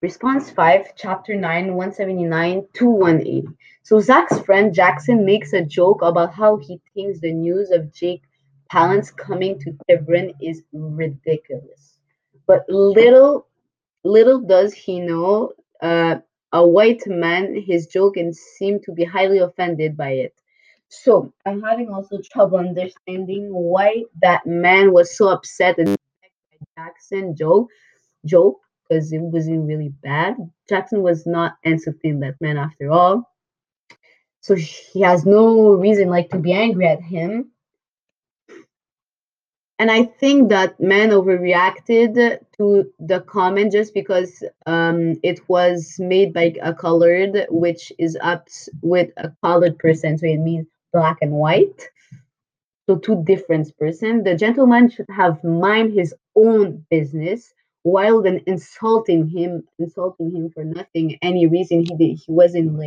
Response 5, Chapter 9, 179 to 180. So Zach's friend Jackson makes a joke about how he thinks the news of Jake Palance coming to Tebron is ridiculous. But little does he know, a white man, his joke, and seemed to be highly offended by it. So I'm having also trouble understanding why that man was so upset and Jackson joke. Because it wasn't really bad. Jackson was not insulting that man after all. So he has no reason to be angry at him. And I think that man overreacted to the comment just because it was made by a colored, which is up with a colored person. So it means black and white. So two different person. The gentleman should have mind his own business, while then insulting him for nothing, any reason he did. He wasn't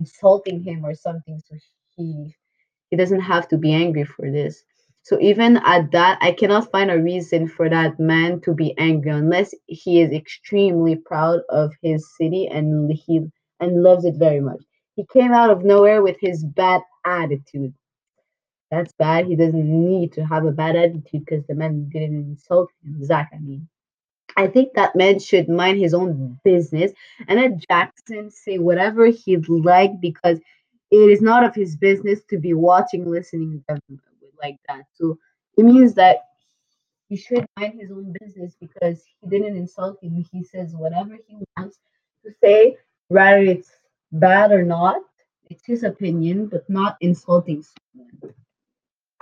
insulting him or something, so he doesn't have to be angry for this. So even at that, I cannot find a reason for that man to be angry unless he is extremely proud of his city and he loves it very much. He came out of nowhere with his bad attitude. That's bad. He doesn't need to have a bad attitude because the man didn't insult him. Zach, I mean. I think that man should mind his own business and let Jackson say whatever he'd like because it is not of his business to be watching, listening to them like that. So it means that he should mind his own business because he didn't insult him. He says whatever he wants to say, whether it's bad or not. It's his opinion, but not insulting someone.